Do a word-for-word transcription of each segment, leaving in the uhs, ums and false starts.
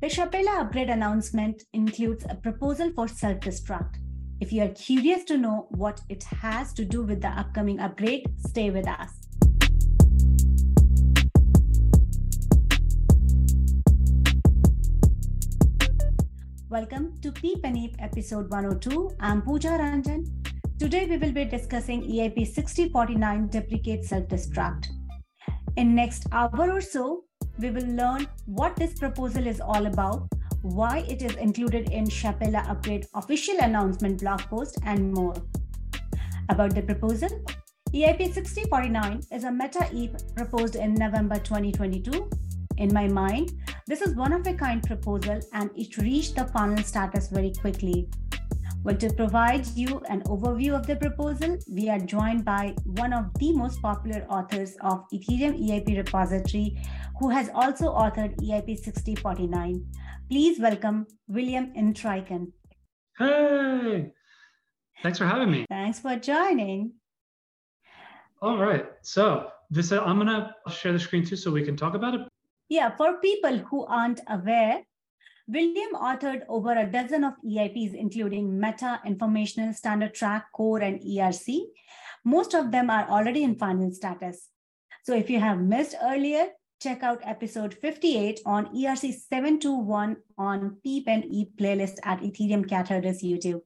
The Shapella upgrade announcement includes a proposal for self-destruct. If you are curious to know what it has to do with the upcoming upgrade, stay with us. Welcome to PEEPanEIP episode one oh two. I'm Pooja Ranjan. Today we will be discussing E I P sixty forty-nine deprecate self-destruct. In next hour or so, we will learn what this proposal is all about, why it is included in Shapella upgrade official announcement blog post, and more. About the proposal, E I P sixty forty-nine is a meta E I P proposed in November twenty twenty-two. In my mind, this is one-of-a-kind proposal and it reached the final status very quickly. Well, to provide you an overview of the proposal, we are joined by one of the most popular authors of Ethereum E I P repository, who has also authored E I P sixty forty-nine. Please welcome William Entriken. Hey, thanks for having me. Thanks for joining. All right, so this uh, I'm gonna share the screen too so we can talk about it. Yeah, for people who aren't aware, William authored over a dozen of E I Ps, including Meta, Informational, Standard Track, Core, and E R C. Most of them are already in final status. So if you have missed earlier, check out episode fifty-eight on E R C seven two one on PEEPanEIP playlist at Ethereum Cat Herders YouTube.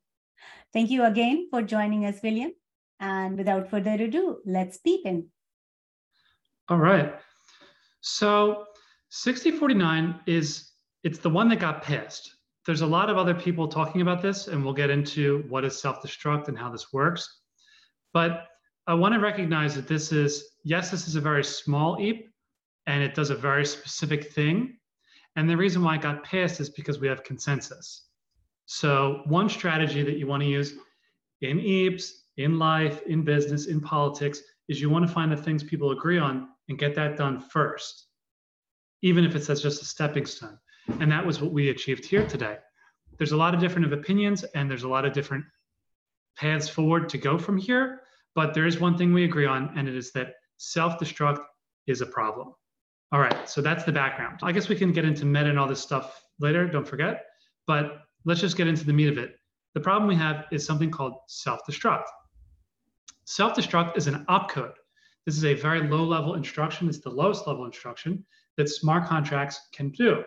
Thank you again for joining us, William. And without further ado, let's peep in. All right. So sixty forty-nine is... it's the one that got passed. There's a lot of other people talking about this, and we'll get into what is self-destruct and how this works. But I want to recognize that this is, yes, this is a very small E I P, and it does a very specific thing. And the reason why it got passed is because we have consensus. So one strategy that you want to use in E I Ps, in life, in business, in politics, is you want to find the things people agree on and get that done first, even if it's just a stepping stone. And that was what we achieved here today. There's a lot of different opinions and there's a lot of different paths forward to go from here, but there is one thing we agree on, and it is that self-destruct is a problem. All right, so that's the background. I guess we can get into meta and all this stuff later, don't forget, but let's just get into the meat of it. The problem we have is something called self-destruct. Self-destruct is an opcode. This is a very low-level instruction. It's the lowest level instruction that smart contracts can do.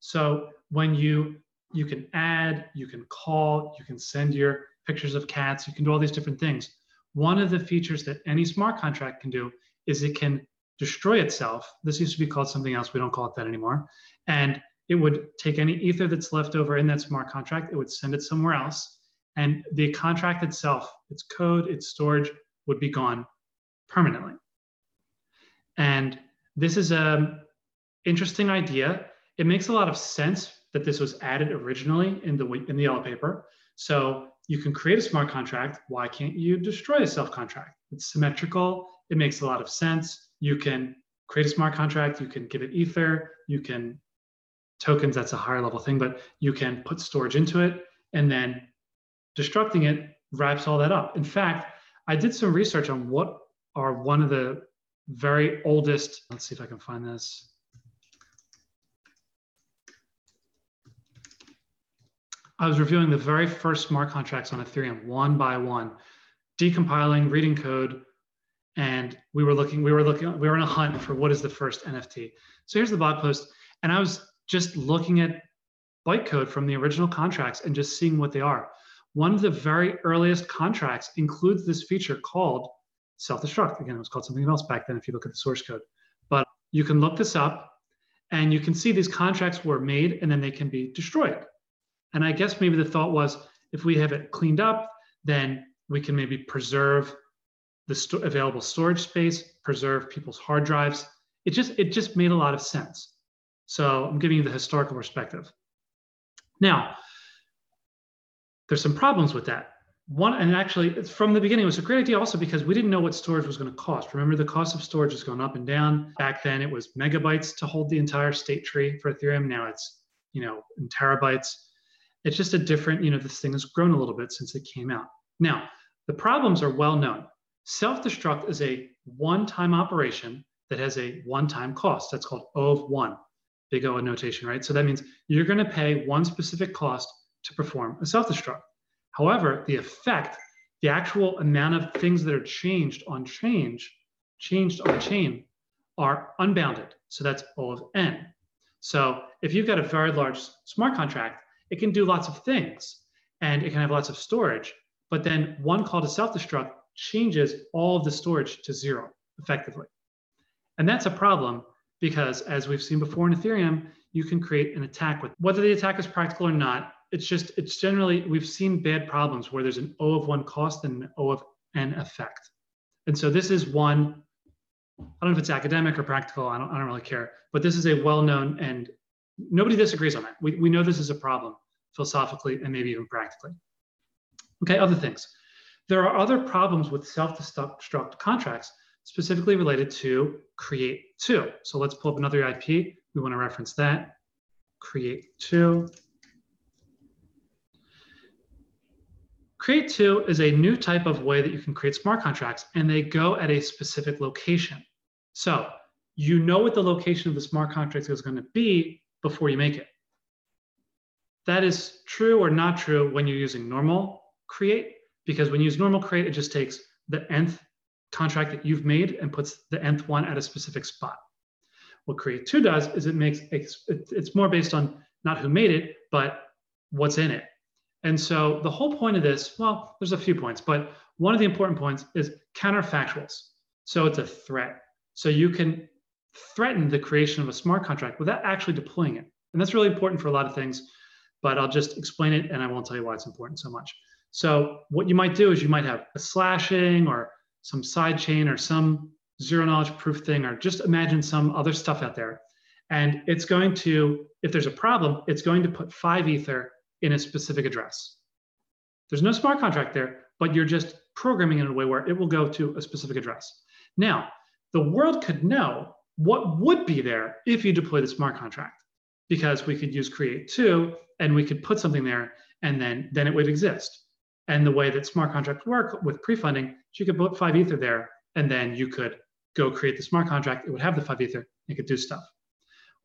So when you, you can add, you can call, you can send your pictures of cats, you can do all these different things. One of the features that any smart contract can do is it can destroy itself. This used to be called something else. We don't call it that anymore. And it would take any ether that's left over in that smart contract, it would send it somewhere else. And the contract itself, its code, its storage would be gone permanently. And this is an interesting idea. It makes a lot of sense that this was added originally in the, in the yellow paper. So you can create a smart contract. Why can't you destroy a self-contract? It's symmetrical. It makes a lot of sense. You can create a smart contract. You can give it ether. You can tokens. That's a higher level thing, but you can put storage into it, and then destructing it wraps all that up. In fact, I did some research on what are one of the very oldest. Let's see if I can find this. I was reviewing the very first smart contracts on Ethereum one by one, decompiling, reading code, and we were looking, we were looking, we were on a hunt for what is the first N F T. So here's the blog post, and I was just looking at bytecode from the original contracts and just seeing what they are. One of the very earliest contracts includes this feature called self-destruct. Again, it was called something else back then if you look at the source code, but you can look this up and you can see these contracts were made and then they can be destroyed. And I guess maybe the thought was, if we have it cleaned up, then we can maybe preserve the st- available storage space, preserve people's hard drives. It just, it just made a lot of sense. So I'm giving you the historical perspective. Now, there's some problems with that. One, and actually from the beginning, it was a great idea also because we didn't know what storage was going to cost. Remember, the cost of storage has gone up and down. Back then, it was megabytes to hold the entire state tree for Ethereum. Now it's, you know, in terabytes. It's just a different, you know, this thing has grown a little bit since it came out. Now, the problems are well known. Self-destruct is a one-time operation that has a one-time cost. That's called O of one. big O notation, right? So that means you're going to pay one specific cost to perform a self-destruct. However, the effect, the actual amount of things that are changed on change, changed on chain, are unbounded. So that's O of N. So if you've got a very large smart contract, it can do lots of things and it can have lots of storage, but then one call to self-destruct changes all of the storage to zero effectively. And that's a problem because, as we've seen before in Ethereum, you can create an attack with, whether the attack is practical or not, it's just, it's generally, we've seen bad problems where there's an O of one cost and an O of N effect. And so this is one, I don't know if it's academic or practical, I don't, I don't really care, but this is a well-known, and nobody disagrees on that. We, we know this is a problem philosophically and maybe even practically. Okay, other things. There are other problems with self-destruct contracts specifically related to create two. So let's pull up another E I P. We want to reference that. create two. create two is a new type of way that you can create smart contracts, and they go at a specific location. So you know what the location of the smart contract is going to be before you make it. That is true or not true when you're using normal create, because when you use normal create, it just takes the nth contract that you've made and puts the nth one at a specific spot. What create two does is it makes, it's more based on not who made it, but what's in it. And so the whole point of this, well, there's a few points, but one of the important points is counterfactuals. So it's a threat. So you can threaten the creation of a smart contract without actually deploying it. And that's really important for a lot of things, but I'll just explain it and I won't tell you why it's important so much. So what you might do is you might have a slashing or some side chain or some zero knowledge proof thing, or just imagine some other stuff out there. And it's going to, if there's a problem, it's going to put five ether in a specific address. There's no smart contract there, but you're just programming it in a way where it will go to a specific address. Now, the world could know what would be there if you deploy the smart contract, because we could use create two and we could put something there and then, then it would exist. And the way that smart contracts work with pre-funding, you could put five ether there and then you could go create the smart contract. It would have the five ether, it could do stuff.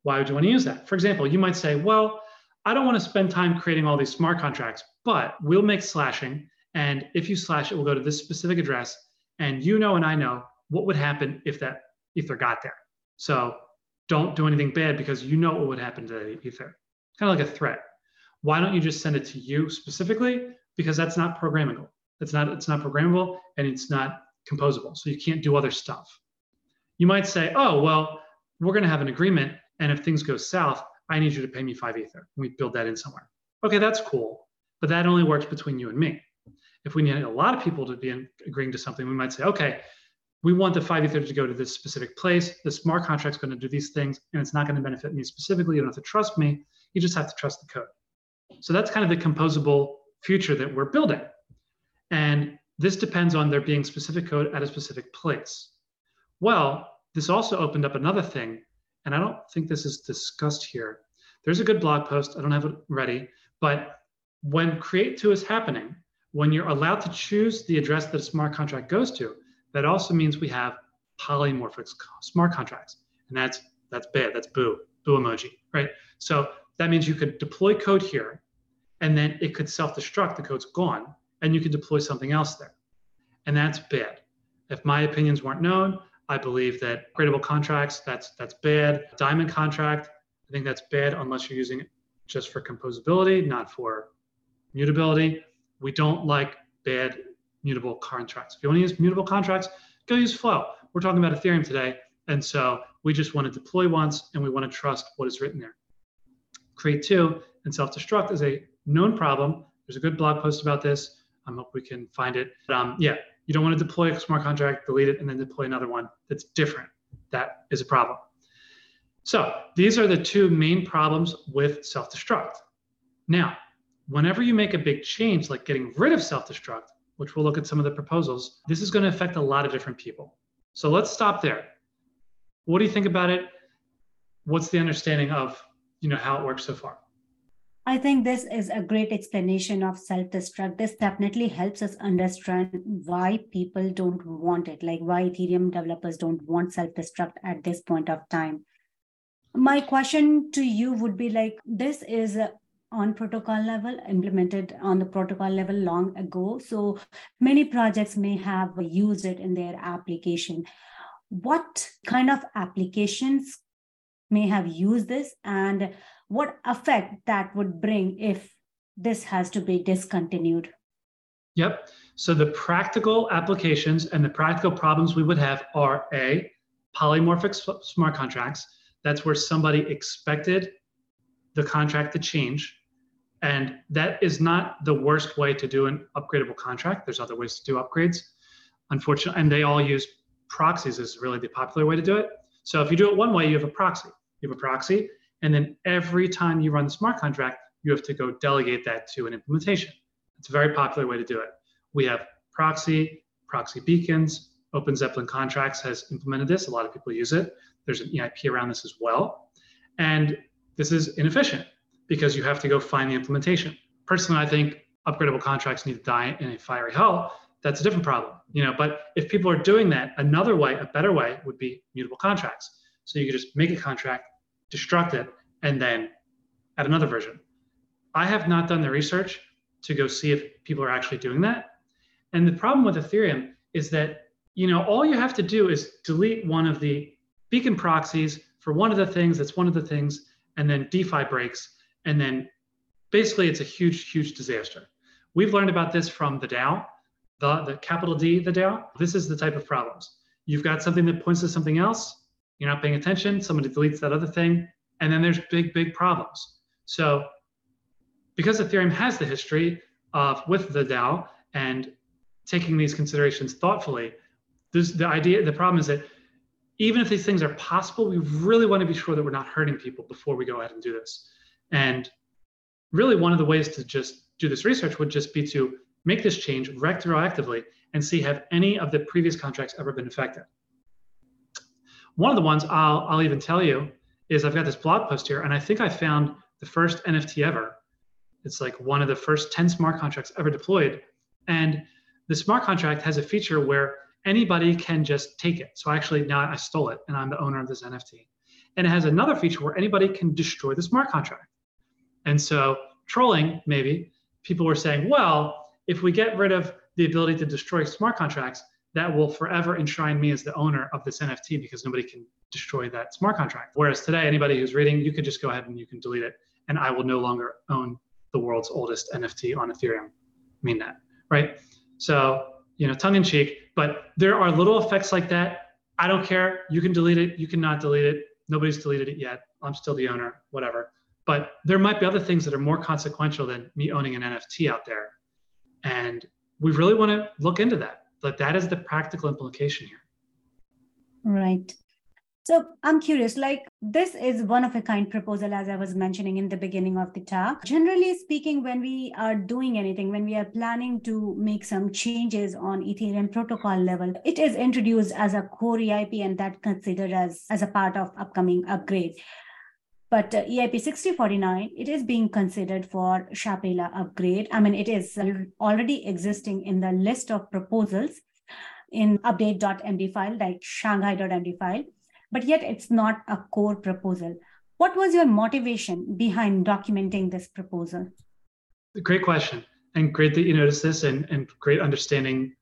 Why would you want to use that? For example, you might say, well, I don't want to spend time creating all these smart contracts, but we'll make slashing. And if you slash, it will go to this specific address. And you know, and I know what would happen if that ether got there. So don't do anything bad because you know what would happen to that ether. Kind of like a threat. Why don't you just send it to you specifically? Because that's not programmable. It's not, it's not programmable and it's not composable. So you can't do other stuff. You might say, oh, well, we're going to have an agreement. And if things go south, I need you to pay me five ether. We build that in somewhere. Okay, that's cool. But that only works between you and me. If we need a lot of people to be in, agreeing to something, we might say, okay, we want the five ether to go to this specific place. The smart contract's going to do these things, and it's not going to benefit me specifically. You don't have to trust me. You just have to trust the code. So that's kind of the composable future that we're building. And this depends on there being specific code at a specific place. Well, this also opened up another thing, and I don't think this is discussed here. There's a good blog post, I don't have it ready, but when create two is happening, when you're allowed to choose the address that a smart contract goes to, that also means we have polymorphic smart contracts. And that's, that's bad, that's boo, boo emoji, right? So that means you could deploy code here and then it could self-destruct, the code's gone, and you could deploy something else there. And that's bad. If my opinions weren't known, I believe that gradable contracts, that's, that's bad. Diamond contract, I think that's bad unless you're using it just for composability, not for mutability. We don't like bad mutable contracts. If you want to use mutable contracts, go use Flow. We're talking about Ethereum today. And so we just want to deploy once and we want to trust what is written there. create two and self-destruct is a known problem. There's a good blog post about this. I hope we can find it. But, um, yeah. You don't want to deploy a smart contract, delete it, and then deploy another one that's different. That is a problem. So these are the two main problems with self-destruct. Now, whenever you make a big change, like getting rid of self-destruct, which we'll look at some of the proposals, this is going to affect a lot of different people. So let's stop there. What do you think about it? What's the understanding of, you know, how it works so far? I think this is a great explanation of self-destruct. This definitely helps us understand why people don't want it, like why Ethereum developers don't want self-destruct at this point of time. My question to you would be like, this is on protocol level, implemented on the protocol level long ago. So many projects may have used it in their application. What kind of applications may have used this, and what effect that would bring if this has to be discontinued? Yep. So the practical applications and the practical problems we would have are A, polymorphic smart contracts. That's where somebody expected the contract to change. And that is not the worst way to do an upgradable contract. There's other ways to do upgrades, unfortunately. And they all use proxies is really the popular way to do it. So if you do it one way, you have a proxy. You have a proxy. And then every time you run the smart contract, you have to go delegate that to an implementation. It's a very popular way to do it. We have proxy, proxy beacons. OpenZeppelin Contracts has implemented this. A lot of people use it. There's an E I P around this as well. And this is inefficient because you have to go find the implementation. Personally, I think upgradable contracts need to die in a fiery hell. That's a different problem, you know. But if people are doing that, another way, a better way would be mutable contracts. So you could just make a contract, destruct it, and then add another version. I have not done the research to go see if people are actually doing that. And the problem with Ethereum is that, you know, all you have to do is delete one of the beacon proxies for one of the things, that's one of the things, and then DeFi breaks. And then basically it's a huge, huge disaster. We've learned about this from the DAO, the, the capital D, the DAO. This is the type of problems. You've got something that points to something else. You're not paying attention. Somebody deletes that other thing. And then there's big, big problems. So because Ethereum has the history of with the DAO and taking these considerations thoughtfully, this, the idea, the problem is that even if these things are possible, we really want to be sure that we're not hurting people before we go ahead and do this. And really one of the ways to just do this research would just be to make this change retroactively and see have any of the previous contracts ever been affected. One of the ones I'll, I'll even tell you is I've got this blog post here, and I think I found the first N F T ever. It's like one of the first ten smart contracts ever deployed. And the smart contract has a feature where anybody can just take it. So actually now I stole it and I'm the owner of this N F T. And it has another feature where anybody can destroy the smart contract. And so trolling, maybe, people were saying, well, if we get rid of the ability to destroy smart contracts, that will forever enshrine me as the owner of this N F T because nobody can destroy that smart contract. Whereas today, anybody who's reading, you could just go ahead and you can delete it and I will no longer own the world's oldest N F T on Ethereum mainnet, right? So, you know, tongue in cheek, but there are little effects like that. I don't care. You can delete it. You cannot delete it. Nobody's deleted it yet. I'm still the owner, whatever. But there might be other things that are more consequential than me owning an N F T out there. And we really want to look into that. But that is the practical implication here. Right. So I'm curious, like this is one of a kind proposal, as I was mentioning in the beginning of the talk. Generally speaking, when we are doing anything, when we are planning to make some changes on Ethereum protocol level, it is introduced as a core E I P and that considered as, as a part of upcoming upgrade. But uh, E I P sixty forty-nine, it is being considered for Shapella upgrade. I mean, it is already existing in the list of proposals in update dot m d file, like shanghai dot m d file. But yet it's not a core proposal. What was your motivation behind documenting this proposal? Great question. And great that you noticed this and, and great understanding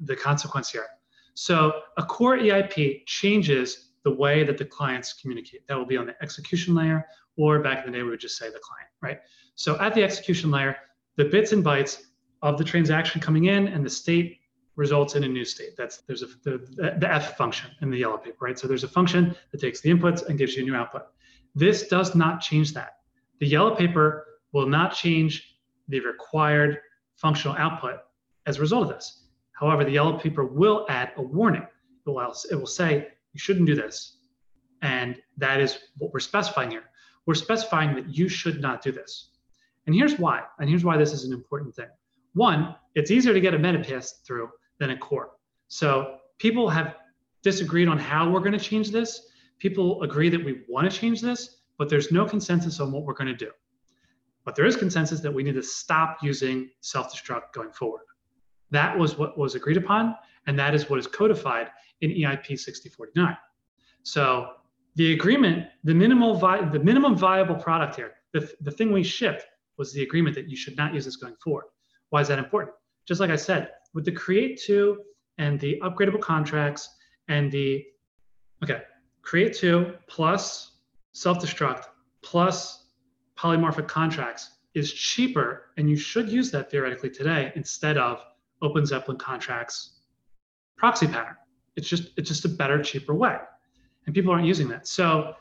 the consequence here. So a core E I P changes the way that the clients communicate. That will be on the execution layer, or back in the day, we would just say the client, right? So at the execution layer, the bits and bytes of the transaction coming in and the state results in a new state. That's there's a the, the F function in the yellow paper, right? So there's a function that takes the inputs and gives you a new output. This does not change that. The yellow paper will not change the required functional output as a result of this. However, the yellow paper will add a warning. It will, it will say, you shouldn't do this. And that is what we're specifying here. We're specifying that you should not do this. And here's why. And here's why this is an important thing. One, it's easier to get a meta pass through than a core. So people have disagreed on how we're going to change this. People agree that we want to change this, but there's no consensus on what we're going to do. But there is consensus that we need to stop using self-destruct going forward. That was what was agreed upon, and that is what is codified in E I P sixty forty-nine. So the agreement, the minimal vi the minimum viable product here, the, the thing we shipped was the agreement that you should not use this going forward. Why is that important? Just like I said, with the create two and the upgradable contracts and the, okay, create two plus self-destruct plus polymorphic contracts is cheaper, and you should use that theoretically today instead of OpenZeppelin Contracts proxy pattern. It's just, it's just a better, cheaper way. And people aren't using that. So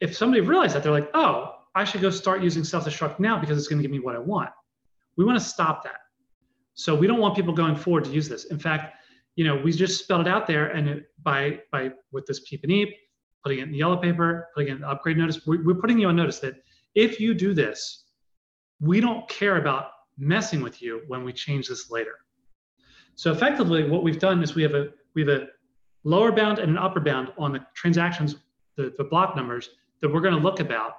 if somebody realized that, they're like, oh, I should go start using self-destruct now because it's gonna give me what I want. We wanna stop that. So we don't want people going forward to use this. In fact, you know, we just spelled it out there, and it, by, by with this PEEPanEIP, putting it in the yellow paper, putting it in the upgrade notice, we, we're putting you on notice that if you do this, we don't care about messing with you when we change this later. So effectively, what we've done is we have a we have a lower bound and an upper bound on the transactions, the, the block numbers that we're going to look about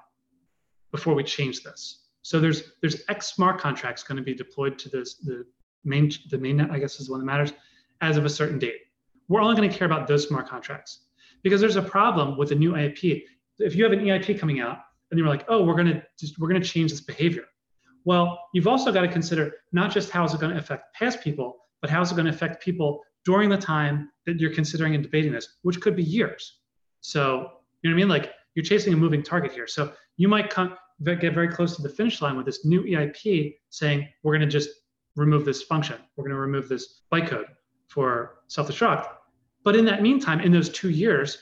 before we change this. So there's there's X smart contracts going to be deployed to this, the main the mainnet, I guess is one that matters, as of a certain date. We're only going to care about those smart contracts, because there's a problem with the new E I P. If you have an E I P coming out and you're like, oh, we're going to just we're going to change this behavior. Well, you've also got to consider not just how is it going to affect past people, but how is it going to affect people during the time that you're considering and debating this, which could be years. So, you know what I mean? Like, you're chasing a moving target here. So you might come, get very close to the finish line with this new E I P saying, we're going to just remove this function. We're going to remove this bytecode for self-destruct. But in that meantime, in those two years,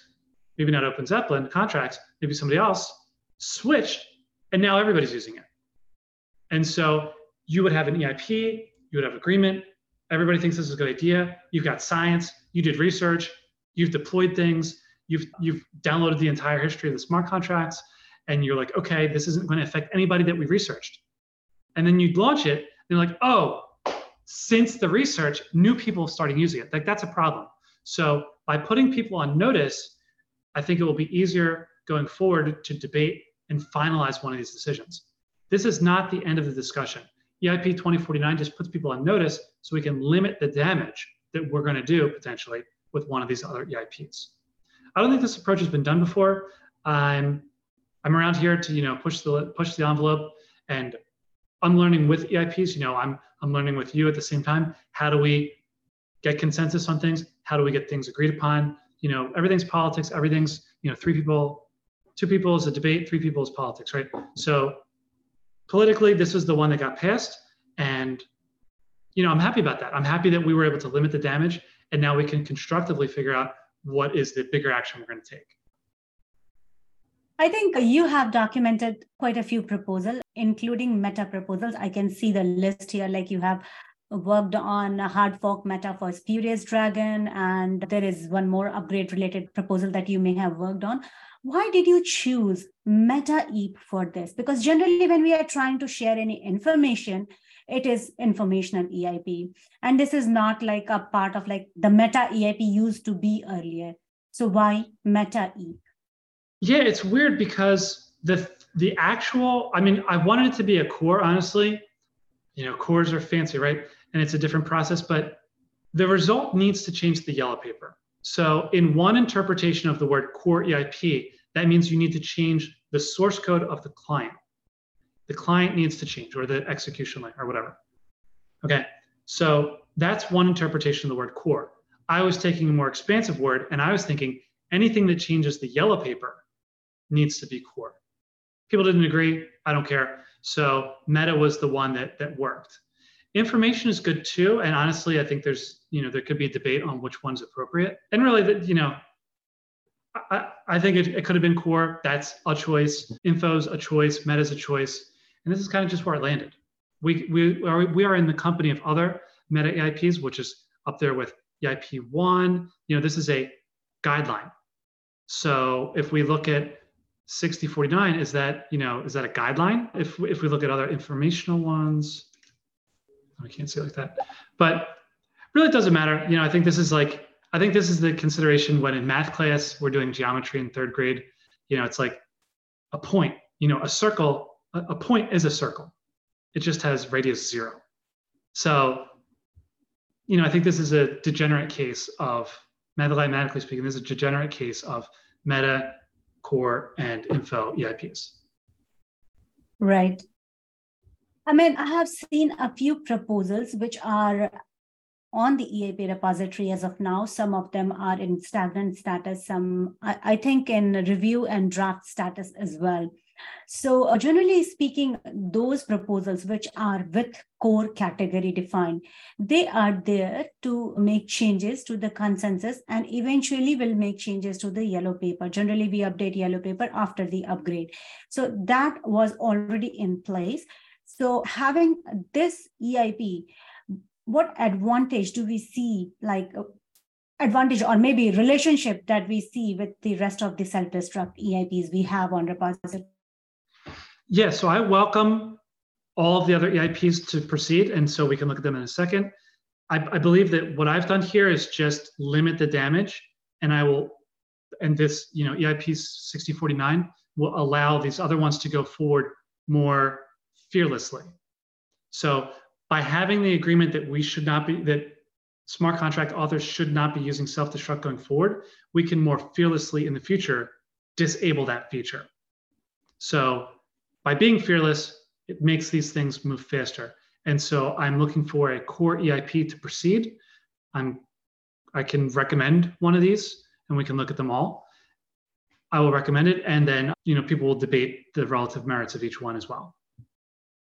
maybe not OpenZeppelin Contracts, maybe somebody else switched, and now everybody's using it. And so you would have an E I P, you would have agreement, everybody thinks this is a good idea, you've got science, you did research, you've deployed things, you've, you've downloaded the entire history of the smart contracts, and you're like, okay, this isn't going to affect anybody that we researched. And then you'd launch it, and you're like, oh, since the research, new people starting using it. Like, that's a problem. So by putting people on notice, I think it will be easier going forward to debate and finalize one of these decisions. This is not the end of the discussion. E I P twenty forty-nine just puts people on notice so we can limit the damage that we're going to do potentially with one of these other E I Ps. I don't think this approach has been done before. I'm, I'm around here to, you know, push the, push the envelope, and I'm learning with E I Ps. You know, I'm, I'm learning with you at the same time. How do we get consensus on things? How do we get things agreed upon? You know, everything's politics. Everything's, you know, three people, two people is a debate, three people is politics, right? So politically, this is the one that got passed, and, you know, I'm happy about that. I'm happy that we were able to limit the damage, and now we can constructively figure out what is the bigger action we're going to take. I think you have documented quite a few proposals, including meta proposals. I can see the list here, like you have worked on a hard fork meta for Spurious Dragon, and there is one more upgrade related proposal that you may have worked on. Why did you choose MetaEIP for this? Because generally when we are trying to share any information, it is informational E I P. And this is not like a part of like the meta E I P used to be earlier. So why MetaEIP? Yeah, it's weird because the, the actual, I mean, I wanted it to be a core, honestly. You know, cores are fancy, right? And it's a different process, but the result needs to change the yellow paper. So in one interpretation of the word core E I P, that means you need to change the source code of the client. The client needs to change, or the execution layer, or whatever. Okay, so that's one interpretation of the word core. I was taking a more expansive word, and I was thinking anything that changes the yellow paper needs to be core. People didn't agree, I don't care. So meta was the one that, that worked. Information is good too, and honestly, I think there's, you know, there could be a debate on which one's appropriate. And really, that, you know, I, I think it, it could have been core. That's a choice. Info's a choice. Meta's a choice. And this is kind of just where it landed. We we are we are in the company of other meta E I Ps, which is up there with E I P one. You know, this is a guideline. So if we look at sixty forty-nine, is that, you know, is that a guideline? If if we look at other informational ones. I can't say it like that, but really it doesn't matter. You know, I think this is like, I think this is the consideration when in math class, we're doing geometry in third grade. You know, it's like a point, you know, a circle, a point is a circle. It just has radius zero. So, you know, I think this is a degenerate case of, mathematically speaking, this is a degenerate case of meta core and info E I Ps. Right. I mean, I have seen a few proposals which are on the E I P repository as of now. Some of them are in stagnant status, some I, I think in review and draft status as well. So uh, generally speaking, those proposals which are with core category defined, they are there to make changes to the consensus and eventually will make changes to the yellow paper. Generally, we update yellow paper after the upgrade. So that was already in place. So having this E I P, what advantage do we see, like advantage or maybe relationship that we see with the rest of the self-destruct E I Ps we have on repository? Yeah, so I welcome all of the other E I Ps to proceed, and so we can look at them in a second. I, I believe that what I've done here is just limit the damage, and I will, and this, you know, E I P sixty forty-nine will allow these other ones to go forward more fearlessly. So by having the agreement that we should not be, that smart contract authors should not be using self-destruct going forward, we can more fearlessly in the future disable that feature. So by being fearless, it makes these things move faster. And so I'm looking for a core E I P to proceed. I'm, I can recommend one of these and we can look at them all. I will recommend it. And then, you know, people will debate the relative merits of each one as well.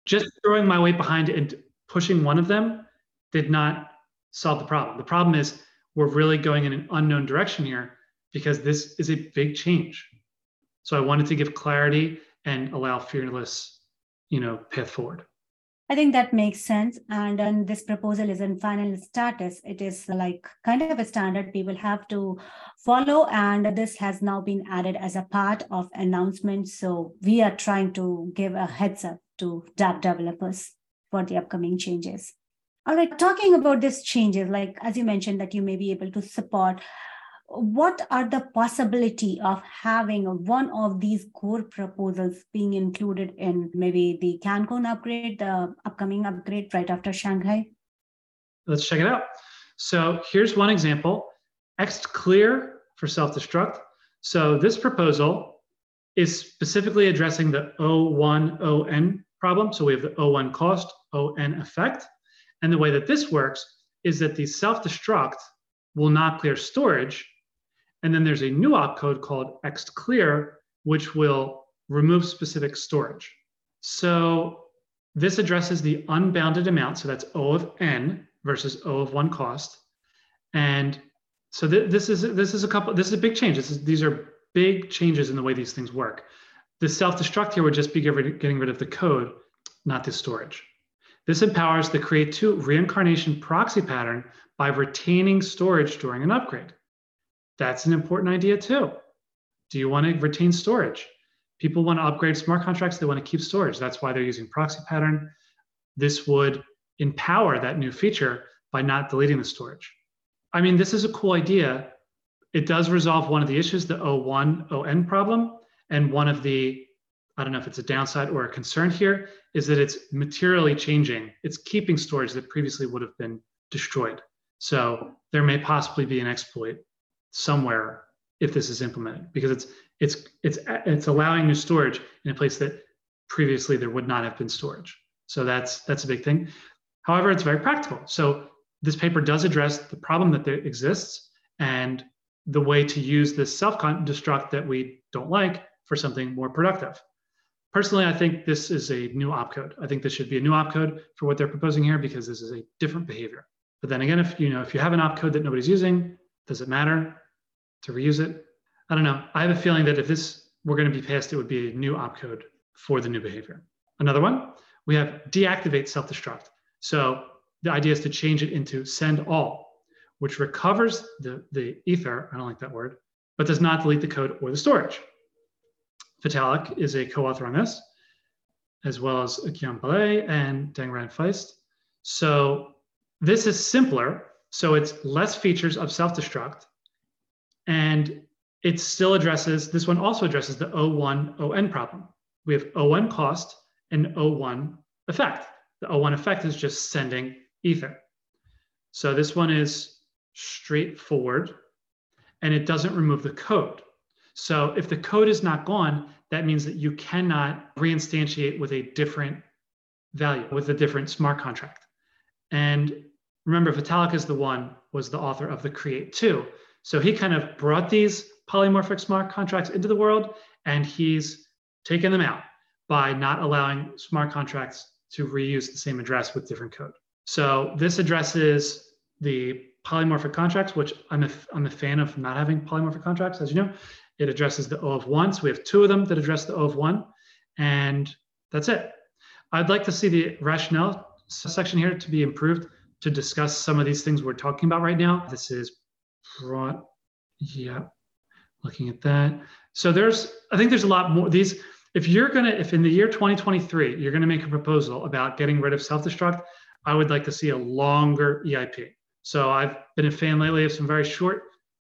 Just throwing my weight behind and pushing one of them did not solve the problem. The problem is we're really going in an unknown direction here because this is a big change. So I wanted to give clarity and allow fearless, you know, path forward. I think that makes sense. And, and this proposal is in final status. It is like kind of a standard people have to follow. And this has now been added as a part of announcements. So we are trying to give a heads up to dApp developers for the upcoming changes. All right, talking about these changes, like as you mentioned that you may be able to support, what are the possibility of having one of these core proposals being included in maybe the Cancun upgrade, the upcoming upgrade right after Shanghai? Let's check it out. So here's one example, XClear for self-destruct. So this proposal is specifically addressing the O one O N problem. So we have the O one cost, O N effect. And the way that this works is that the self-destruct will not clear storage. And then there's a new opcode called XClear, which will remove specific storage. So this addresses the unbounded amount. So that's O of N versus O of one cost. And so th this is this is a couple, this is a big change. This is, these are big changes in the way these things work. The self-destruct here would just be getting rid of the code, not the storage. This empowers the create two reincarnation proxy pattern by retaining storage during an upgrade. That's an important idea too. Do you want to retain storage? People want to upgrade smart contracts, they want to keep storage. That's why they're using proxy pattern. This would empower that new feature by not deleting the storage. I mean, this is a cool idea. It does resolve one of the issues, the O one O N problem, and one of the, I don't know if it's a downside or a concern here, is that it's materially changing. It's keeping storage that previously would have been destroyed. So there may possibly be an exploit somewhere if this is implemented, because it's it's it's it's allowing new storage in a place that previously there would not have been storage. So that's that's a big thing. However, it's very practical. So this paper does address the problem that there exists and the way to use this self-destruct that we don't like for something more productive. Personally, I think this is a new opcode. I think this should be a new opcode for what they're proposing here because this is a different behavior. But then again, if you know if you have an opcode that nobody's using, does it matter to reuse it? I don't know. I have a feeling that if this were going to be passed, it would be a new opcode for the new behavior. Another one, we have deactivate self-destruct. So the idea is to change it into send all, which recovers the, the ether, I don't like that word, but does not delete the code or the storage. Vitalik is a co-author on this, as well as Akyon Ballet and Dangran Feist. So this is simpler. So it's less features of self-destruct. And it still addresses, this one also addresses the O one O N problem. We have O one cost and O one effect. The O one effect is just sending ether. So this one is straightforward and it doesn't remove the code. So if the code is not gone, that means that you cannot reinstantiate with a different value, with a different smart contract. And remember, Vitalik is the one, was the author of the create two. So he kind of brought these polymorphic smart contracts into the world, and he's taken them out by not allowing smart contracts to reuse the same address with different code. So this addresses the polymorphic contracts, which I'm a, I'm a fan of not having polymorphic contracts, as you know. It addresses the O of one. So we have two of them that address the O of one, and that's it. I'd like to see the rationale section here to be improved to discuss some of these things we're talking about right now. This is brought, yeah, looking at that. So there's, I think there's a lot more. These, if you're gonna, if in the year twenty twenty-three, you're gonna make a proposal about getting rid of self-destruct, I would like to see a longer E I P. So I've been a fan lately of some very short,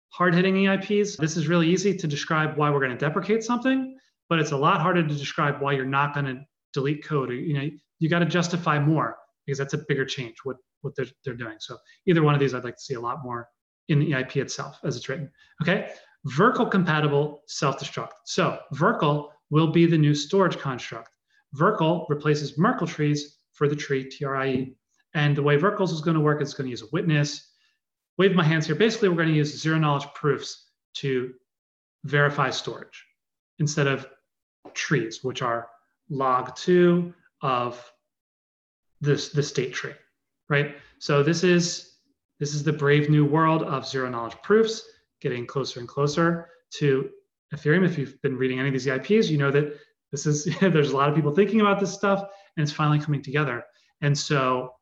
hard-hitting E I Ps. This is really easy to describe why we're gonna deprecate something, but it's a lot harder to describe why you're not gonna delete code. Or, you know, you gotta justify more, because that's a bigger change, what, what they're, they're doing. So either one of these, I'd like to see a lot more in the E I P itself as it's written, okay? Verkle compatible self-destruct. So Verkle will be the new storage construct. Verkle replaces Merkle trees for the tree T R I E. And the way Verkle's is gonna work is gonna use a witness. Wave my hands here. Basically, we're gonna use zero knowledge proofs to verify storage instead of trees, which are log two of this, the state tree, right? So this is, this is the brave new world of zero knowledge proofs, getting closer and closer to Ethereum. If you've been reading any of these E I Ps, you know that this is, there's a lot of people thinking about this stuff, and it's finally coming together. And so,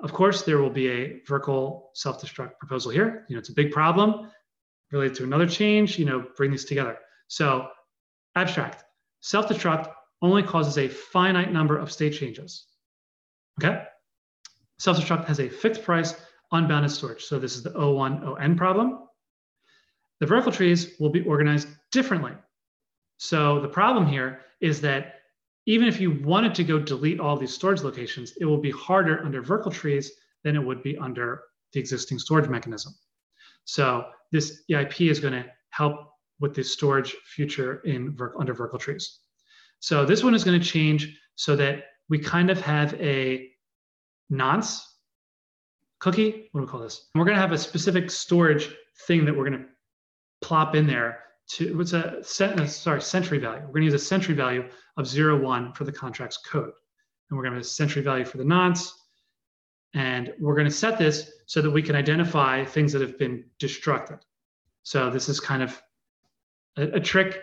of course, there will be a Verkle self-destruct proposal here. You know, it's a big problem related to another change, you know, bring these together. So abstract, self-destruct only causes a finite number of state changes, okay? Self-destruct has a fixed price, unbounded storage. So this is the O one O N problem. The Verkle trees will be organized differently. So the problem here is that even if you wanted to go delete all these storage locations, it will be harder under Verkle trees than it would be under the existing storage mechanism. So this E I P is gonna help with the storage future in under Verkle trees. So this one is gonna change so that we kind of have a nonce cookie, what do we call this? And we're gonna have a specific storage thing that we're gonna plop in there to, what's a, sorry, century value. We're gonna use a century value of zero, one for the contract's code. And we're gonna have a century value for the nonce. And we're gonna set this so that we can identify things that have been destructed. So this is kind of a, a trick,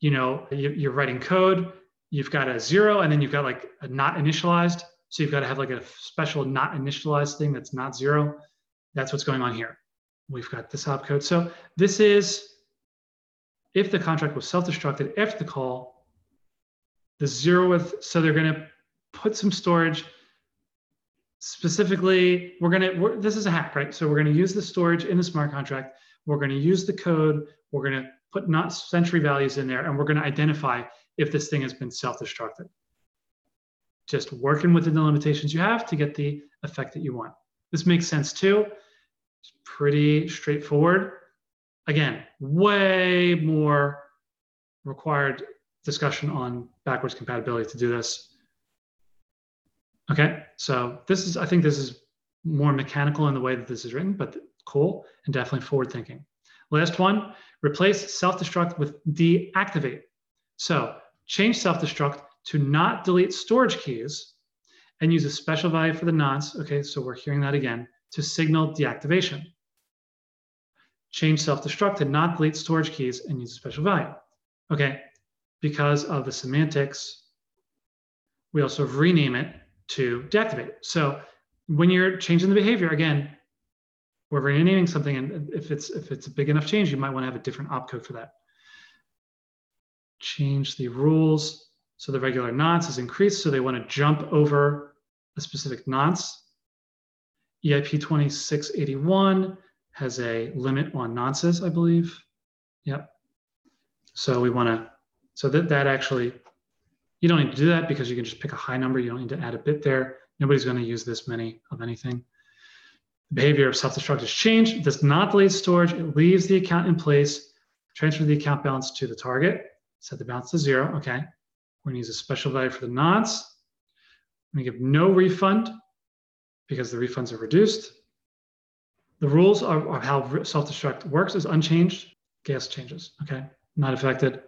you know, you're writing code, you've got a zero, and then you've got like a not initialized. So you've got to have like a special not initialized thing that's not zero. That's what's going on here. We've got this opcode. So this is, if the contract was self-destructed after the call, the zeroth, so they're gonna put some storage, specifically, we're gonna, we're, this is a hack, right? So we're gonna use the storage in the smart contract, we're gonna use the code, we're gonna put not century values in there, and we're gonna identify if this thing has been self-destructed. Just working within the limitations you have to get the effect that you want. This makes sense too. It's pretty straightforward. Again, way more required discussion on backwards compatibility to do this. Okay, so this is, I think this is more mechanical in the way that this is written, but cool and definitely forward thinking. Last one, replace self-destruct with deactivate. So change self-destruct to not delete storage keys and use a special value for the nonce. Okay, so we're hearing that again, to signal deactivation. Change self-destruct to not delete storage keys and use a special value. Okay, because of the semantics, we also rename it to deactivate. So when you're changing the behavior, again, we're renaming something, and if it's, if it's a big enough change, you might wanna have a different opcode for that. Change the rules. So the regular nonce is increased, so they wanna jump over a specific nonce. E I P twenty-six eighty-one has a limit on nonces, I believe. Yep. So we wanna, so that, that actually, you don't need to do that because you can just pick a high number, you don't need to add a bit there. Nobody's gonna use this many of anything. The behavior of self-destruct is changed, does not delete storage, it leaves the account in place, Transfer the account balance to the target. Set the balance to zero. Okay. We're going to use a special value for the nods. I'm going to give no refund because the refunds are reduced. The rules of, of how self-destruct works is unchanged. Gas changes. Okay. Not affected.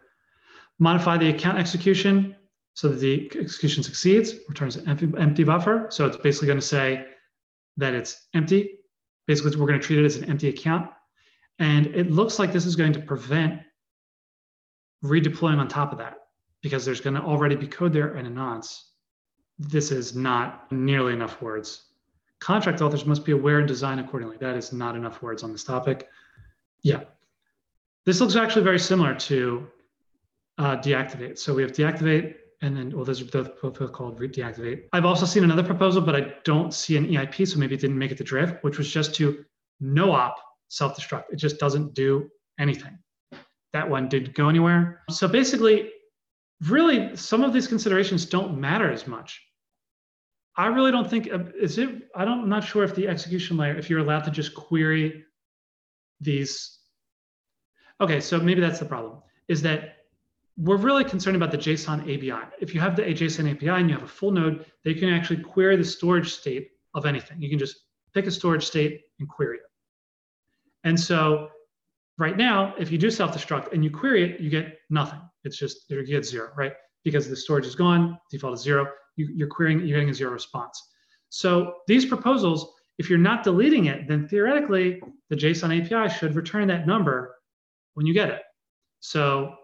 Modify the account execution so that the execution succeeds. Returns an empty, empty buffer. So it's basically going to say that it's empty. Basically, we're going to treat it as an empty account. And it looks like this is going to prevent redeploying on top of that because there's going to already be code there and a nonce. This is not nearly enough words. Contract authors must be aware and design accordingly. That is not enough words on this topic. Yeah. This looks actually very similar to uh, deactivate. So we have deactivate and then, well, those are both called deactivate. I've also seen another proposal, but I don't see an E I P, so maybe it didn't make it to drift, which was just to no-op self-destruct. It just doesn't do anything. That one didn't go anywhere. So basically, really, some of these considerations don't matter as much. I really don't think, is it, I don't, I'm not sure if the execution layer, if you're allowed to just query these. Okay, so maybe that's the problem, is that we're really concerned about the JSON A B I. If you have the JSON A P I and you have a full node, they can actually query the storage state of anything. You can just pick a storage state and query it. And so right now, if you do self-destruct and you query it, you get nothing. It's just, you get zero, right? Because the storage is gone, default is zero. You, you're querying, you're getting a zero response. So these proposals, if you're not deleting it, then theoretically, the JSON A P I should return that number when you get it. So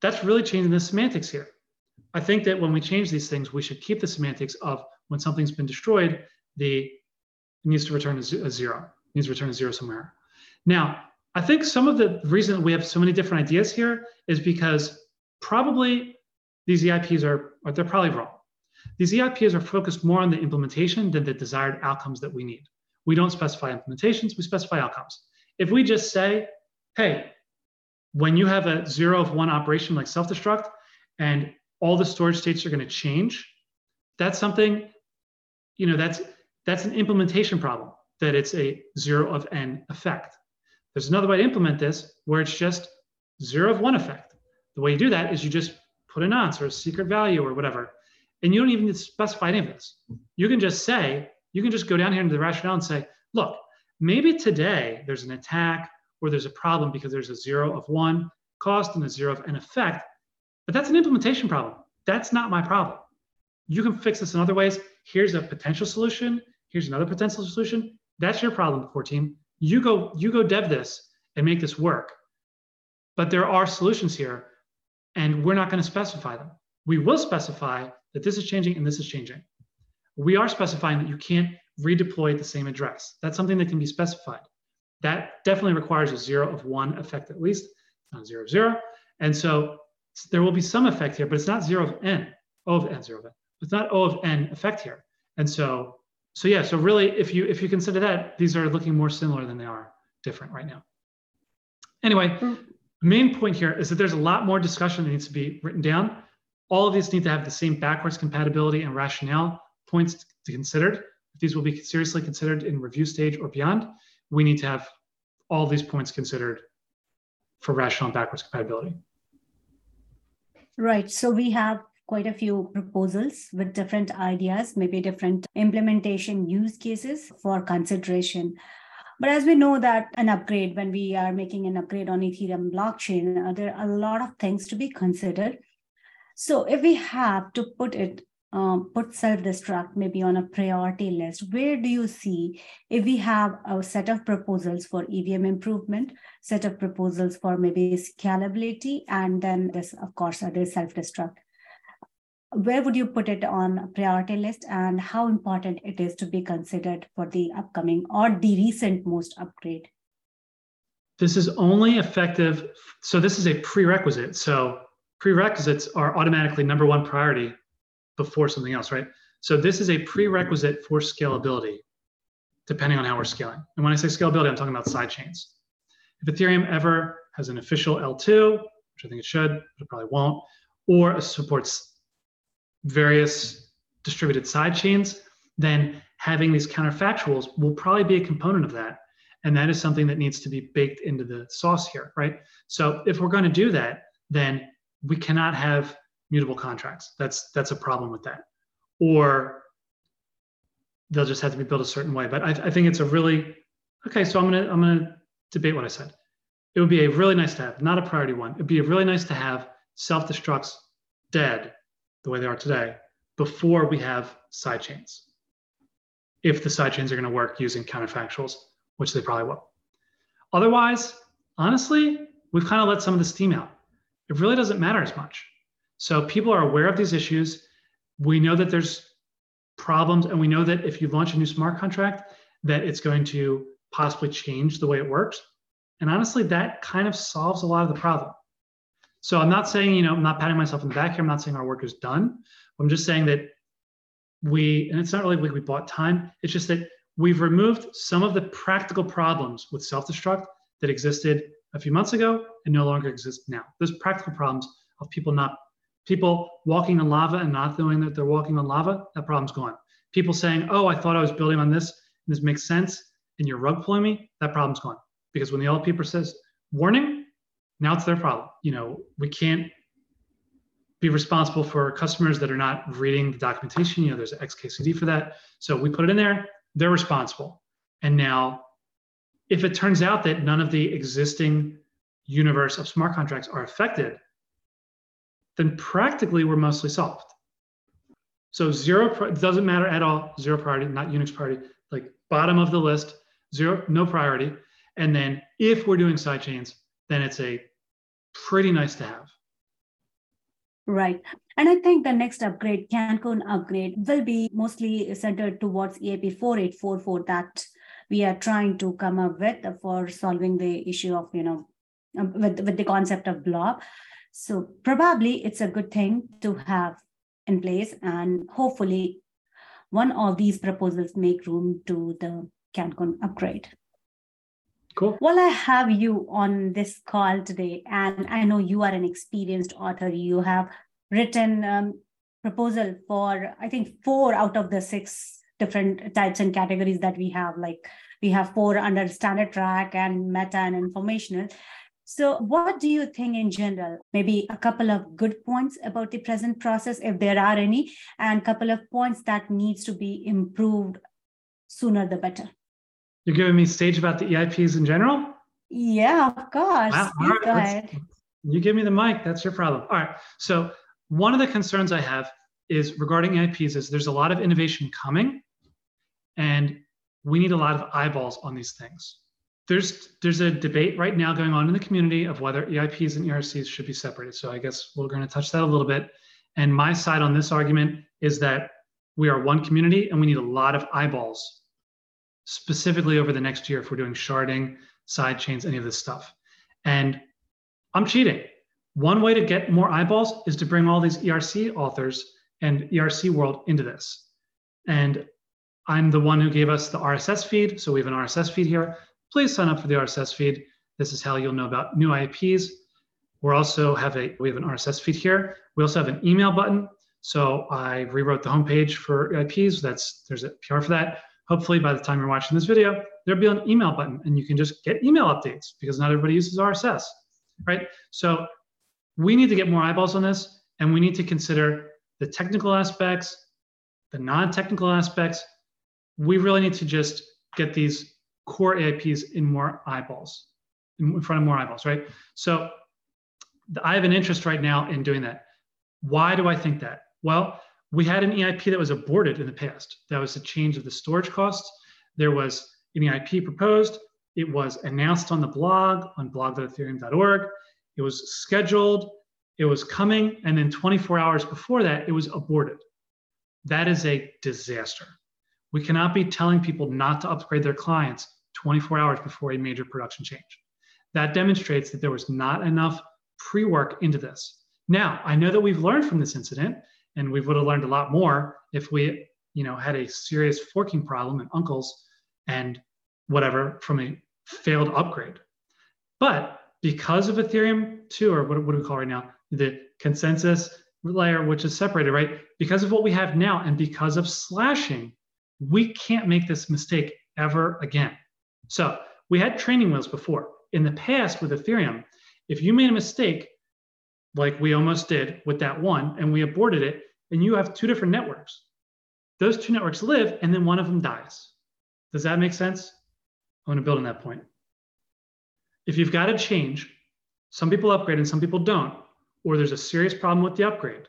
that's really changing the semantics here. I think that when we change these things, we should keep the semantics of when something's been destroyed, the it needs to return a zero. It needs to return a zero somewhere. Now, I think some of the reason that we have so many different ideas here is because probably these E I Ps are, are they're probably wrong. These E I Ps are focused more on the implementation than the desired outcomes that we need. We don't specify implementations, we specify outcomes. If we just say, hey, when you have a zero of one operation like self-destruct and all the storage states are going to change, that's something, you know, that's, that's an implementation problem, that it's a zero of n effect. There's another way to implement this where it's just zero of one effect. The way you do that is you just put a nonce or a secret value or whatever, and you don't even need to specify any of this. You can just say, you can just go down here into the rationale and say, look, maybe today there's an attack or there's a problem because there's a zero of one cost and a zero of an effect, but that's an implementation problem. That's not my problem. You can fix this in other ways. Here's a potential solution. Here's another potential solution. That's your problem, core team. You go, you go dev this and make this work. But there are solutions here, and we're not going to specify them. We will specify that this is changing and this is changing. We are specifying that you can't redeploy at the same address. That's something that can be specified. That definitely requires a zero of one effect at least, not zero of zero. And so there will be some effect here, but it's not zero of n, O of n, zero of n. It's not O of n effect here. And so So yeah, so really, if you if you consider that, these are looking more similar than they are different right now. Anyway, the main point here is that there's a lot more discussion that needs to be written down. All of these need to have the same backwards compatibility and rationale points to considered. If these will be seriously considered in review stage or beyond, we need to have all these points considered for rational and backwards compatibility. Right, so we have quite a few proposals with different ideas, maybe different implementation use cases for consideration. But as we know that an upgrade, when we are making an upgrade on Ethereum blockchain, there are a lot of things to be considered. So if we have to put it, um, put self-destruct maybe on a priority list, where do you see if we have a set of proposals for E V M improvement, set of proposals for maybe scalability, and then this, of course, other self-destruct? Where would you put it on a priority list and how important it is to be considered for the upcoming or the recent most upgrade? This is only effective. So this is a prerequisite. So prerequisites are automatically number one priority before something else, right? So this is a prerequisite for scalability, depending on how we're scaling. And when I say scalability, I'm talking about sidechains. If Ethereum ever has an official L two, which I think it should, but it probably won't, or supports various distributed sidechains, then having these counterfactuals will probably be a component of that. And that is something that needs to be baked into the sauce here, right? So if we're going to do that, then we cannot have mutable contracts. That's, that's a problem with that. Or they'll just have to be built a certain way. But I, th I think it's a really, okay, so I'm gonna, I'm gonna debate what I said. It would be a really nice to have, not a priority one. It'd be really nice to have self-destructs dead the way they are today before we have sidechains, if the sidechains are gonna work using counterfactuals, which they probably will. Otherwise, honestly, we've kind of let some of the steam out. It really doesn't matter as much. So people are aware of these issues. We know that there's problems, and we know that if you launch a new smart contract, that it's going to possibly change the way it works. And honestly, that kind of solves a lot of the problem. So I'm not saying, you know, I'm not patting myself in the back here. I'm not saying our work is done. I'm just saying that we, and it's not really like we bought time. It's just that we've removed some of the practical problems with self-destruct that existed a few months ago and no longer exist now. Those practical problems of people not people walking on lava and not knowing that they're walking on lava, that problem's gone. People saying, oh, I thought I was building on this, and this makes sense, and you're rug pulling me, that problem's gone. Because when the L P says, warning, now it's their problem. You know, we can't be responsible for customers that are not reading the documentation. You know, there's an X K C D for that. So we put it in there, they're responsible. And now, if it turns out that none of the existing universe of smart contracts are affected, then practically we're mostly solved. So zero doesn't matter at all, zero priority, not Unix priority, like bottom of the list, zero, no priority. And then if we're doing sidechains, then it's a pretty nice to have. Right. And I think the next upgrade, Cancun upgrade, will be mostly centered towards E I P forty-eight forty-four that we are trying to come up with for solving the issue of, you know, with, with the concept of blob. So probably it's a good thing to have in place, and hopefully one of these proposals make room to the Cancun upgrade. Cool. Well, I have you on this call today, and I know you are an experienced author. You have written um, proposal for, I think, four out of the six different types and categories that we have. Like we have four under standard track and meta and informational. So what do you think in general, maybe a couple of good points about the present process, if there are any, and a couple of points that needs to be improved, sooner the better? You're giving me stage about the E I Ps in general? Yeah, of course. Wow. All right. Go ahead. You give me the mic, that's your problem. All right, so one of the concerns I have is regarding E I Ps is there's a lot of innovation coming, and we need a lot of eyeballs on these things. There's, there's a debate right now going on in the community of whether E I Ps and E R Cs should be separated. So I guess we're going to touch that a little bit. And my side on this argument is that we are one community and we need a lot of eyeballs, specifically over the next year if we're doing sharding, sidechains, any of this stuff. And I'm cheating. One way to get more eyeballs is to bring all these E R C authors and E R C world into this. And I'm the one who gave us the R S S feed. So we have an R S S feed here. Please sign up for the R S S feed. This is how you'll know about new I Ps. We're also have a, we have an R S S feed here. We also have an email button. So I rewrote the homepage for I Ps. That's, there's a P R for that. Hopefully by the time you're watching this video, there'll be an email button and you can just get email updates because not everybody uses R S S, right? So we need to get more eyeballs on this, and we need to consider the technical aspects, the non-technical aspects. We really need to just get these core E I Ps in more eyeballs, in front of more eyeballs, right? So the, I have an interest right now in doing that. Why do I think that? Well, we had an E I P that was aborted in the past. That was a change of the storage costs. There was an E I P proposed. It was announced on the blog, on blog dot ethereum dot org. It was scheduled, it was coming, and then twenty-four hours before that, it was aborted. That is a disaster. We cannot be telling people not to upgrade their clients twenty-four hours before a major production change. That demonstrates that there was not enough pre-work into this. Now, I know that we've learned from this incident, and we would have learned a lot more if we, you know, had a serious forking problem and uncles and whatever from a failed upgrade. But because of Ethereum two, or what, what do we call right now, the consensus layer, which is separated, right? Because of what we have now and because of slashing, we can't make this mistake ever again. So We had training wheels before. In the past with Ethereum, if you made a mistake, like we almost did with that one, and we aborted it, and you have two different networks, those two networks live, and then one of them dies. Does that make sense? I want to build on that point. If you've got a change, some people upgrade and some people don't, or there's a serious problem with the upgrade,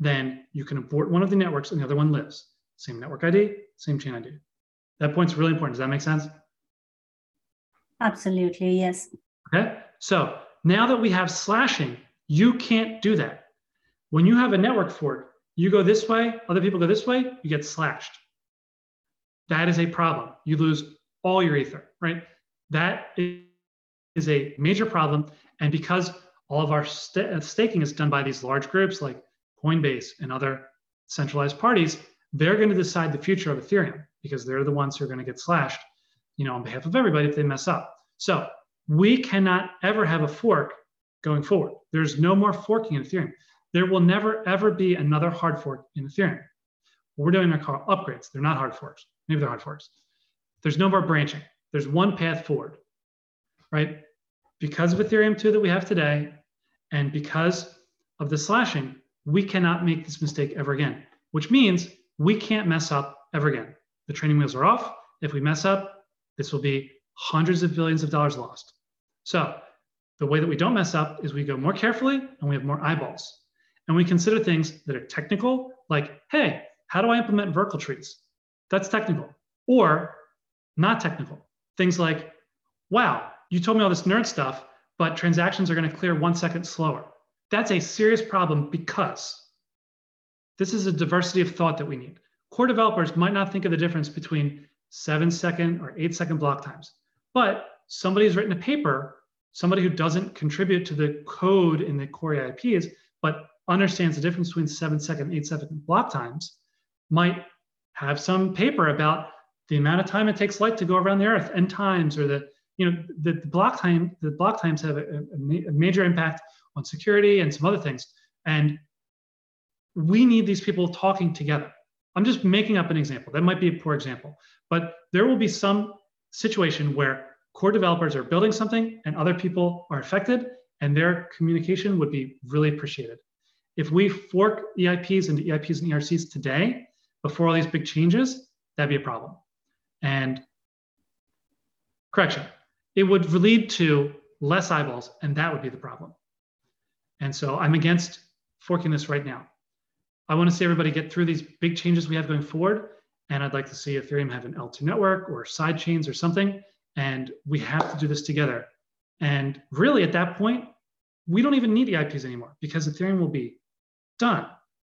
then you can abort one of the networks and the other one lives. Same network I D, same chain I D. That point's really important. Does that make sense? Absolutely, yes. Okay, so now that we have slashing, you can't do that. When you have a network fork, you go this way, other people go this way, you get slashed. That is a problem. You lose all your ether, right? That is a major problem. And because all of our st staking is done by these large groups like Coinbase and other centralized parties, they're going to decide the future of Ethereum because they're the ones who are going to get slashed, you know, on behalf of everybody if they mess up. So we cannot ever have a fork going forward. There's no more forking in Ethereum. There will never, ever be another hard fork in Ethereum. What we're doing are called upgrades. They're not hard forks. Maybe they're hard forks. There's no more branching. There's one path forward, right? Because of Ethereum two that we have today, and because of the slashing, we cannot make this mistake ever again, which means we can't mess up ever again. The training wheels are off. If we mess up, this will be hundreds of billions of dollars lost. So the way that we don't mess up is we go more carefully and we have more eyeballs. And we consider things that are technical, like, hey, how do I implement Verkle trees? That's technical. Or not technical. Things like, wow, you told me all this nerd stuff, but transactions are going to clear one second slower. That's a serious problem because this is a diversity of thought that we need. Core developers might not think of the difference between seven second or eight second block times, but somebody's written a paper, somebody who doesn't contribute to the code in the core E I Ps, but understands the difference between seven second and eight second block times, might have some paper about the amount of time it takes light to go around the earth and times, or the, you know, the, the block time, the block times have a, a, a major impact on security and some other things. And we need these people talking together. I'm just making up an example. That might be a poor example, but there will be some situation where core developers are building something and other people are affected, and their communication would be really appreciated. If we fork E I Ps into E I Ps and E R Cs today, before all these big changes, that'd be a problem. And correction, it would lead to less eyeballs, and that would be the problem. And so I'm against forking this right now. I want to see everybody get through these big changes we have going forward, and I'd like to see Ethereum have an L two network or side chains or something, and we have to do this together. And really, at that point, we don't even need E I Ps anymore because Ethereum will be done.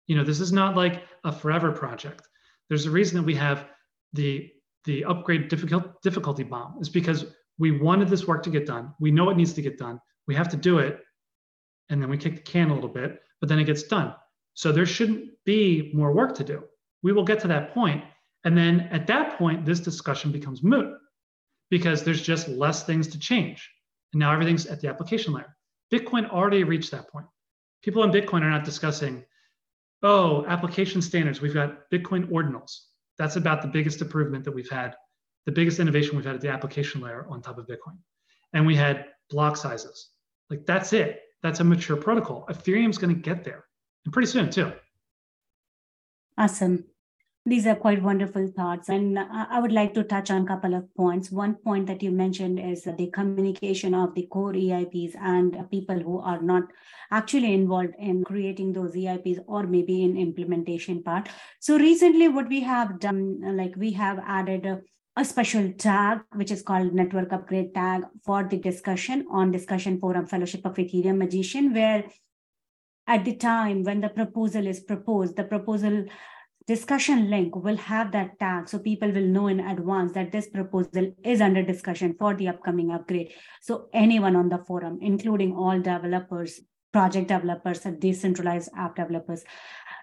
You know, this is not like a forever project. There's a reason that we have the, the upgrade difficult, difficulty bomb. It's because we wanted this work to get done. We know it needs to get done. We have to do it. And then we kick the can a little bit, but then it gets done. So there shouldn't be more work to do. We will get to that point. And then at that point, this discussion becomes moot because there's just less things to change. And now everything's at the application layer. Bitcoin already reached that point. People on Bitcoin are not discussing, oh, application standards. We've got Bitcoin ordinals. That's about the biggest improvement that we've had, the biggest innovation we've had at the application layer on top of Bitcoin. And we had block sizes. Like, that's it. That's a mature protocol. Ethereum's going to get there, and pretty soon too. Awesome. These are quite wonderful thoughts. And I would like to touch on a couple of points. One point that you mentioned is the communication of the core E I Ps and people who are not actually involved in creating those E I Ps or maybe in implementation part. So recently what we have done, like we have added a a special tag, which is called Network Upgrade Tag, for the discussion on Discussion Forum Fellowship of Ethereum Magician, where at the time when the proposal is proposed, the proposal discussion link will have that tag. So people will know in advance that this proposal is under discussion for the upcoming upgrade. So anyone on the forum, including all developers, project developers, and decentralized app developers,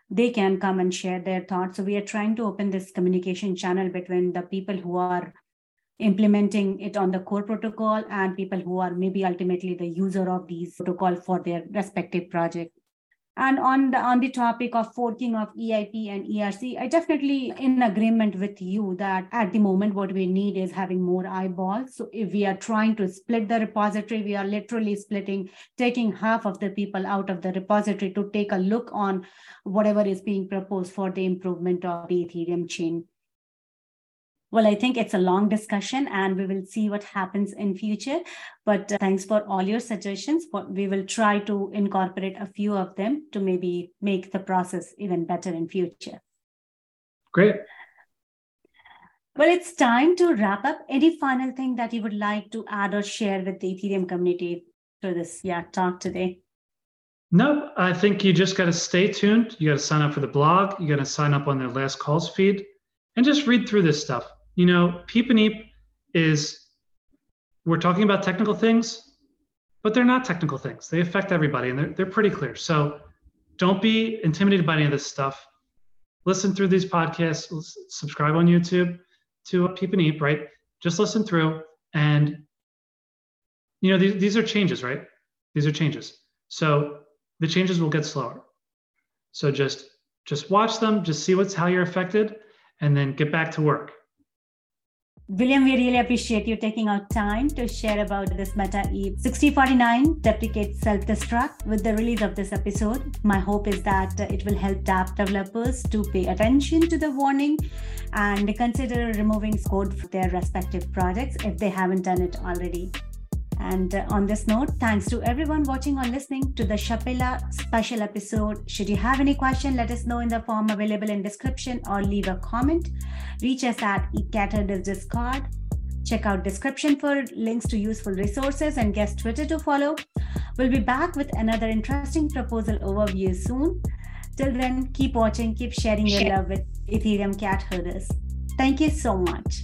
they can come and share their thoughts. So we are trying to open this communication channel between the people who are implementing it on the core protocol and people who are maybe ultimately the user of these protocol for their respective project. And on the, on the topic of forking of E I P and E R C, I definitely in agreement with you that at the moment, what we need is having more eyeballs. So if we are trying to split the repository, we are literally splitting, taking half of the people out of the repository to take a look on whatever is being proposed for the improvement of the Ethereum chain. Well, I think it's a long discussion and we will see what happens in future. But uh, thanks for all your suggestions. But we will try to incorporate a few of them to maybe make the process even better in future. Great. Well, it's time to wrap up. Any final thing that you would like to add or share with the Ethereum community for this yeah, talk today? No, I think you just got to stay tuned. You got to sign up for the blog. You got to sign up on their last calls feed and just read through this stuff. You know, PEEPanEIP is, we're talking about technical things, but they're not technical things. They affect everybody and they're, they're pretty clear. So don't be intimidated by any of this stuff. Listen through these podcasts, subscribe on YouTube to PEEPanEIP, right? Just listen through and, you know, these, these are changes, right? These are changes. So the changes will get slower. So just, just watch them, just see what's, how you're affected and then get back to work. William, we really appreciate you taking out time to share about this Meta E I P sixty forty-nine Deprecate Self-Destruct. With the release of this episode, my hope is that it will help dApp developers to pay attention to the warning and consider removing code for their respective projects if they haven't done it already. And on this note, thanks to everyone watching or listening to the Shapella special episode. Should you have any question, let us know in the form available in description or leave a comment. Reach us at E I P Cat Herders Discord. Check out description for links to useful resources and guest Twitter to follow. We'll be back with another interesting proposal overview soon. Till then, keep watching, keep sharing your love with Ethereum Cat Herders. Thank you so much.